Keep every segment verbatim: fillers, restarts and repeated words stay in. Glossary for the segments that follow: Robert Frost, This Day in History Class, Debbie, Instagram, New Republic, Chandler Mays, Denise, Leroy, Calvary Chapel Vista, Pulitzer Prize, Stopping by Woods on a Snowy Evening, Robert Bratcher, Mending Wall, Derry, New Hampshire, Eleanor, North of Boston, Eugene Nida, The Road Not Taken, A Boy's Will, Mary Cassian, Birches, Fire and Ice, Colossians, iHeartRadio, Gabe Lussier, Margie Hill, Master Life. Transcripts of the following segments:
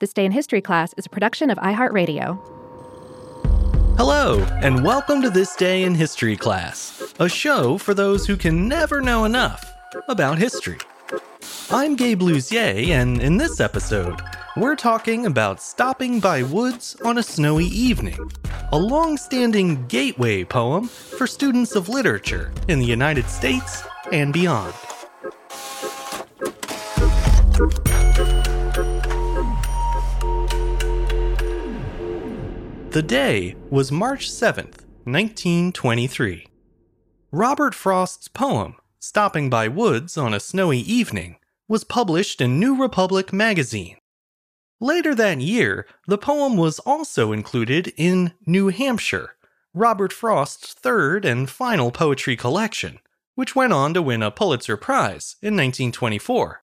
This Day in History Class is a production of iHeartRadio. Hello, and welcome to This Day in History Class, a show for those who can never know enough about history. I'm Gabe Lussier, and in this episode, we're talking about Stopping by Woods on a Snowy Evening, a long-standing gateway poem for students of literature in the United States and beyond. The day was March seventh, nineteen twenty-three. Robert Frost's poem, Stopping by Woods on a Snowy Evening, was published in New Republic magazine. Later that year, the poem was also included in New Hampshire, Robert Frost's third and final poetry collection, which went on to win a Pulitzer Prize in nineteen twenty-four.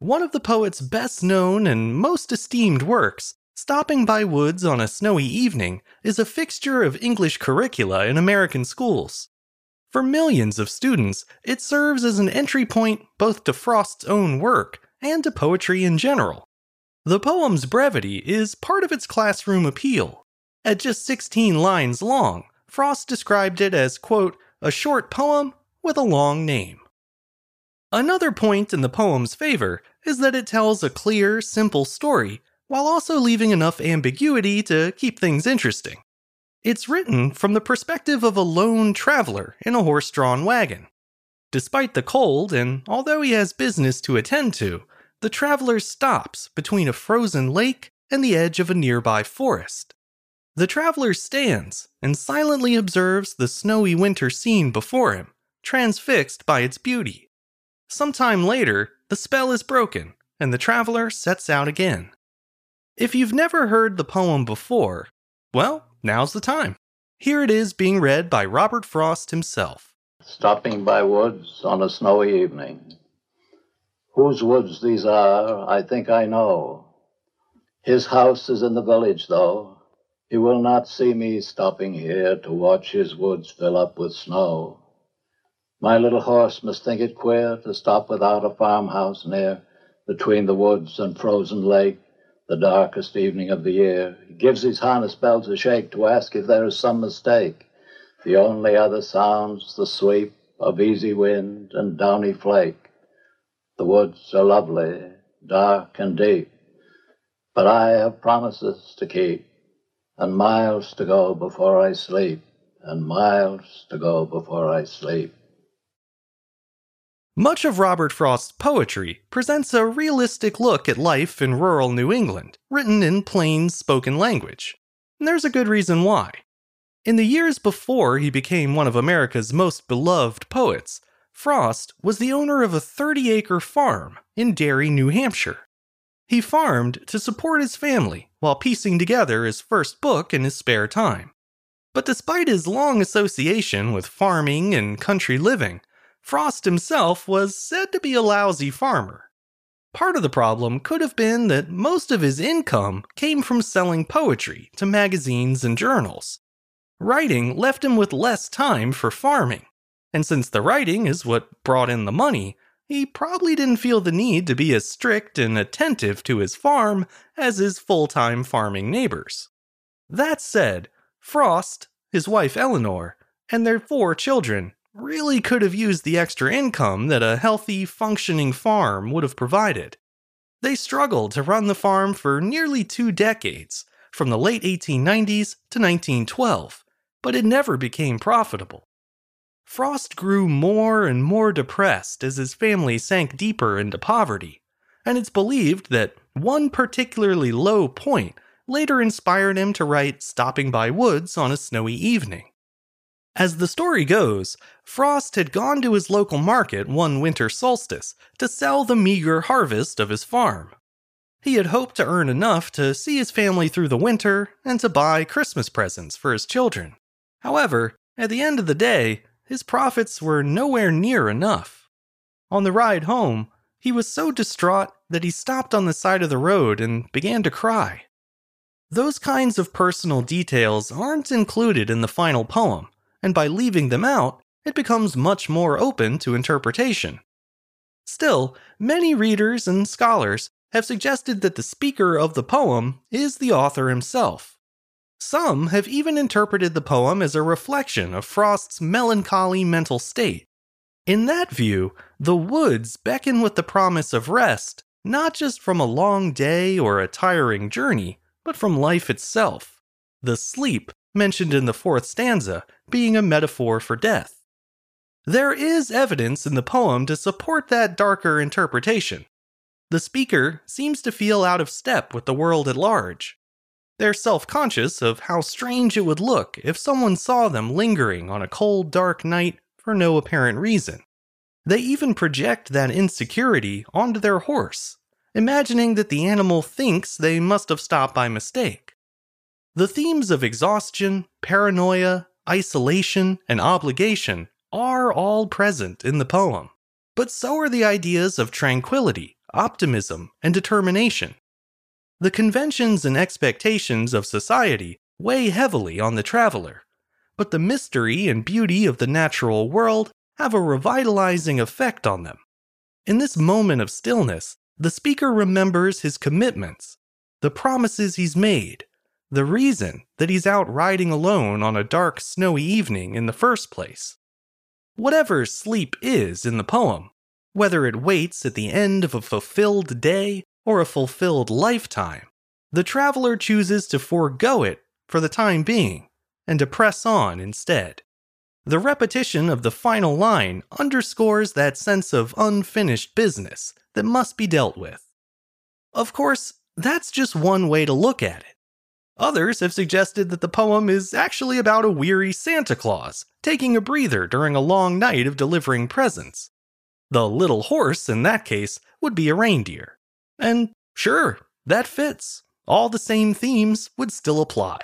One of the poet's best-known and most esteemed works, Stopping by Woods on a Snowy Evening, is a fixture of English curricula in American schools. For millions of students, it serves as an entry point both to Frost's own work and to poetry in general. The poem's brevity is part of its classroom appeal. At just sixteen lines long, Frost described it as, quote, a short poem with a long name. Another point in the poem's favor is that it tells a clear, simple story while also leaving enough ambiguity to keep things interesting. It's written from the perspective of a lone traveler in a horse-drawn wagon. Despite the cold, and although he has business to attend to, the traveler stops between a frozen lake and the edge of a nearby forest. The traveler stands and silently observes the snowy winter scene before him, transfixed by its beauty. Sometime later, the spell is broken, and the traveler sets out again. If you've never heard the poem before, well, now's the time. Here it is being read by Robert Frost himself. Stopping by woods on a snowy evening. Whose woods these are, I think I know. His house is in the village, though. He will not see me stopping here to watch his woods fill up with snow. My little horse must think it queer to stop without a farmhouse near, between the woods and frozen lake. The darkest evening of the year, he gives his harness bells a shake to ask if there is some mistake. The only other sounds, the sweep of easy wind and downy flake. The woods are lovely, dark and deep, but I have promises to keep, and miles to go before I sleep, and miles to go before I sleep. Much of Robert Frost's poetry presents a realistic look at life in rural New England, written in plain spoken language. And there's a good reason why. In the years before he became one of America's most beloved poets, Frost was the owner of a thirty-acre farm in Derry, New Hampshire. He farmed to support his family while piecing together his first book in his spare time. But despite his long association with farming and country living, Frost himself was said to be a lousy farmer. Part of the problem could have been that most of his income came from selling poetry to magazines and journals. Writing left him with less time for farming, and since the writing is what brought in the money, he probably didn't feel the need to be as strict and attentive to his farm as his full-time farming neighbors. That said, Frost, his wife Eleanor, and their four children really could have used the extra income that a healthy, functioning farm would have provided. They struggled to run the farm for nearly two decades, from the late eighteen nineties to nineteen twelve, but it never became profitable. Frost grew more and more depressed as his family sank deeper into poverty, and it's believed that one particularly low point later inspired him to write Stopping by Woods on a Snowy Evening. As the story goes, Frost had gone to his local market one winter solstice to sell the meager harvest of his farm. He had hoped to earn enough to see his family through the winter and to buy Christmas presents for his children. However, at the end of the day, his profits were nowhere near enough. On the ride home, he was so distraught that he stopped on the side of the road and began to cry. Those kinds of personal details aren't included in the final poem, and by leaving them out, it becomes much more open to interpretation. Still, many readers and scholars have suggested that the speaker of the poem is the author himself. Some have even interpreted the poem as a reflection of Frost's melancholy mental state. In that view, the woods beckon with the promise of rest, not just from a long day or a tiring journey, but from life itself. The sleep mentioned in the fourth stanza being a metaphor for death. There is evidence in the poem to support that darker interpretation. The speaker seems to feel out of step with the world at large. They're self-conscious of how strange it would look if someone saw them lingering on a cold, dark night for no apparent reason. They even project that insecurity onto their horse, imagining that the animal thinks they must have stopped by mistake. The themes of exhaustion, paranoia, isolation, and obligation are all present in the poem, but so are the ideas of tranquility, optimism, and determination. The conventions and expectations of society weigh heavily on the traveler, but the mystery and beauty of the natural world have a revitalizing effect on them. In this moment of stillness, the speaker remembers his commitments, the promises he's made, the reason that he's out riding alone on a dark, snowy evening in the first place. Whatever sleep is in the poem, whether it waits at the end of a fulfilled day or a fulfilled lifetime, the traveler chooses to forego it for the time being and to press on instead. The repetition of the final line underscores that sense of unfinished business that must be dealt with. Of course, that's just one way to look at it. Others have suggested that the poem is actually about a weary Santa Claus taking a breather during a long night of delivering presents. The little horse, in that case, would be a reindeer. And sure, that fits. All the same themes would still apply.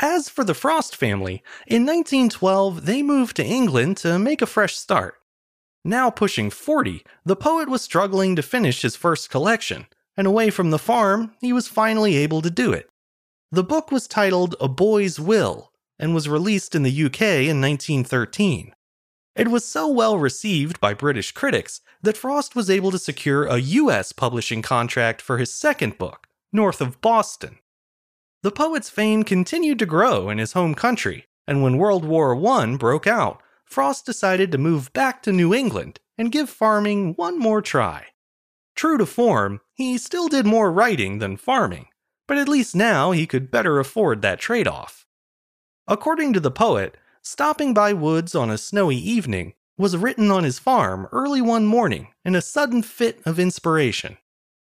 As for the Frost family, in nineteen twelve they moved to England to make a fresh start. Now pushing forty, the poet was struggling to finish his first collection, and away from the farm, he was finally able to do it. The book was titled A Boy's Will, and was released in the U K in nineteen thirteen. It was so well received by British critics that Frost was able to secure a U S publishing contract for his second book, North of Boston. The poet's fame continued to grow in his home country, and when World War One broke out, Frost decided to move back to New England and give farming one more try. True to form, he still did more writing than farming, but at least now he could better afford that trade-off. According to the poet, Stopping by Woods on a Snowy Evening was written on his farm early one morning in a sudden fit of inspiration.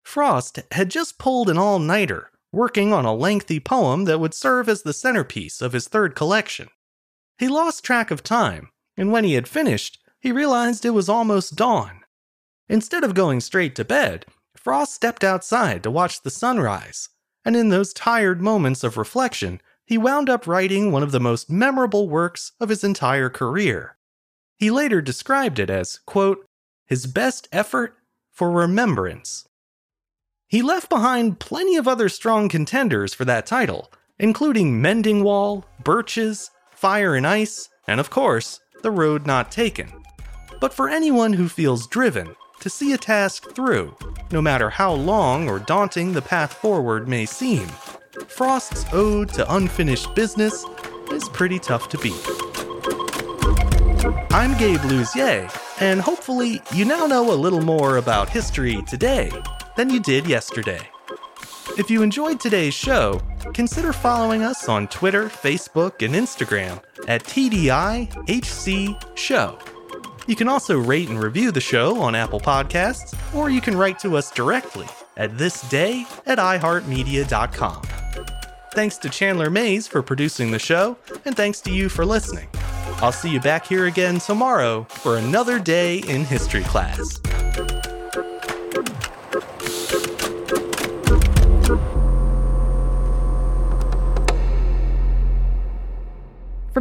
Frost had just pulled an all-nighter, working on a lengthy poem that would serve as the centerpiece of his third collection. He lost track of time, and when he had finished, he realized it was almost dawn. Instead of going straight to bed, Frost stepped outside to watch the sunrise, and in those tired moments of reflection, he wound up writing one of the most memorable works of his entire career. He later described it as, quote, his best effort for remembrance. He left behind plenty of other strong contenders for that title, including Mending Wall, Birches, Fire and Ice, and of course, The Road Not Taken. But for anyone who feels driven to see a task through, no matter how long or daunting the path forward may seem, Frost's ode to unfinished business is pretty tough to beat. I'm Gabe Lussier, and hopefully you now know a little more about history today than you did yesterday. If you enjoyed today's show, consider following us on Twitter, Facebook, and Instagram at T D I H C Show. You can also rate and review the show on Apple Podcasts, or you can write to us directly at this day at i heart media dot com. Thanks to Chandler Mays for producing the show, and thanks to you for listening. I'll see you back here again tomorrow for another day in history class. For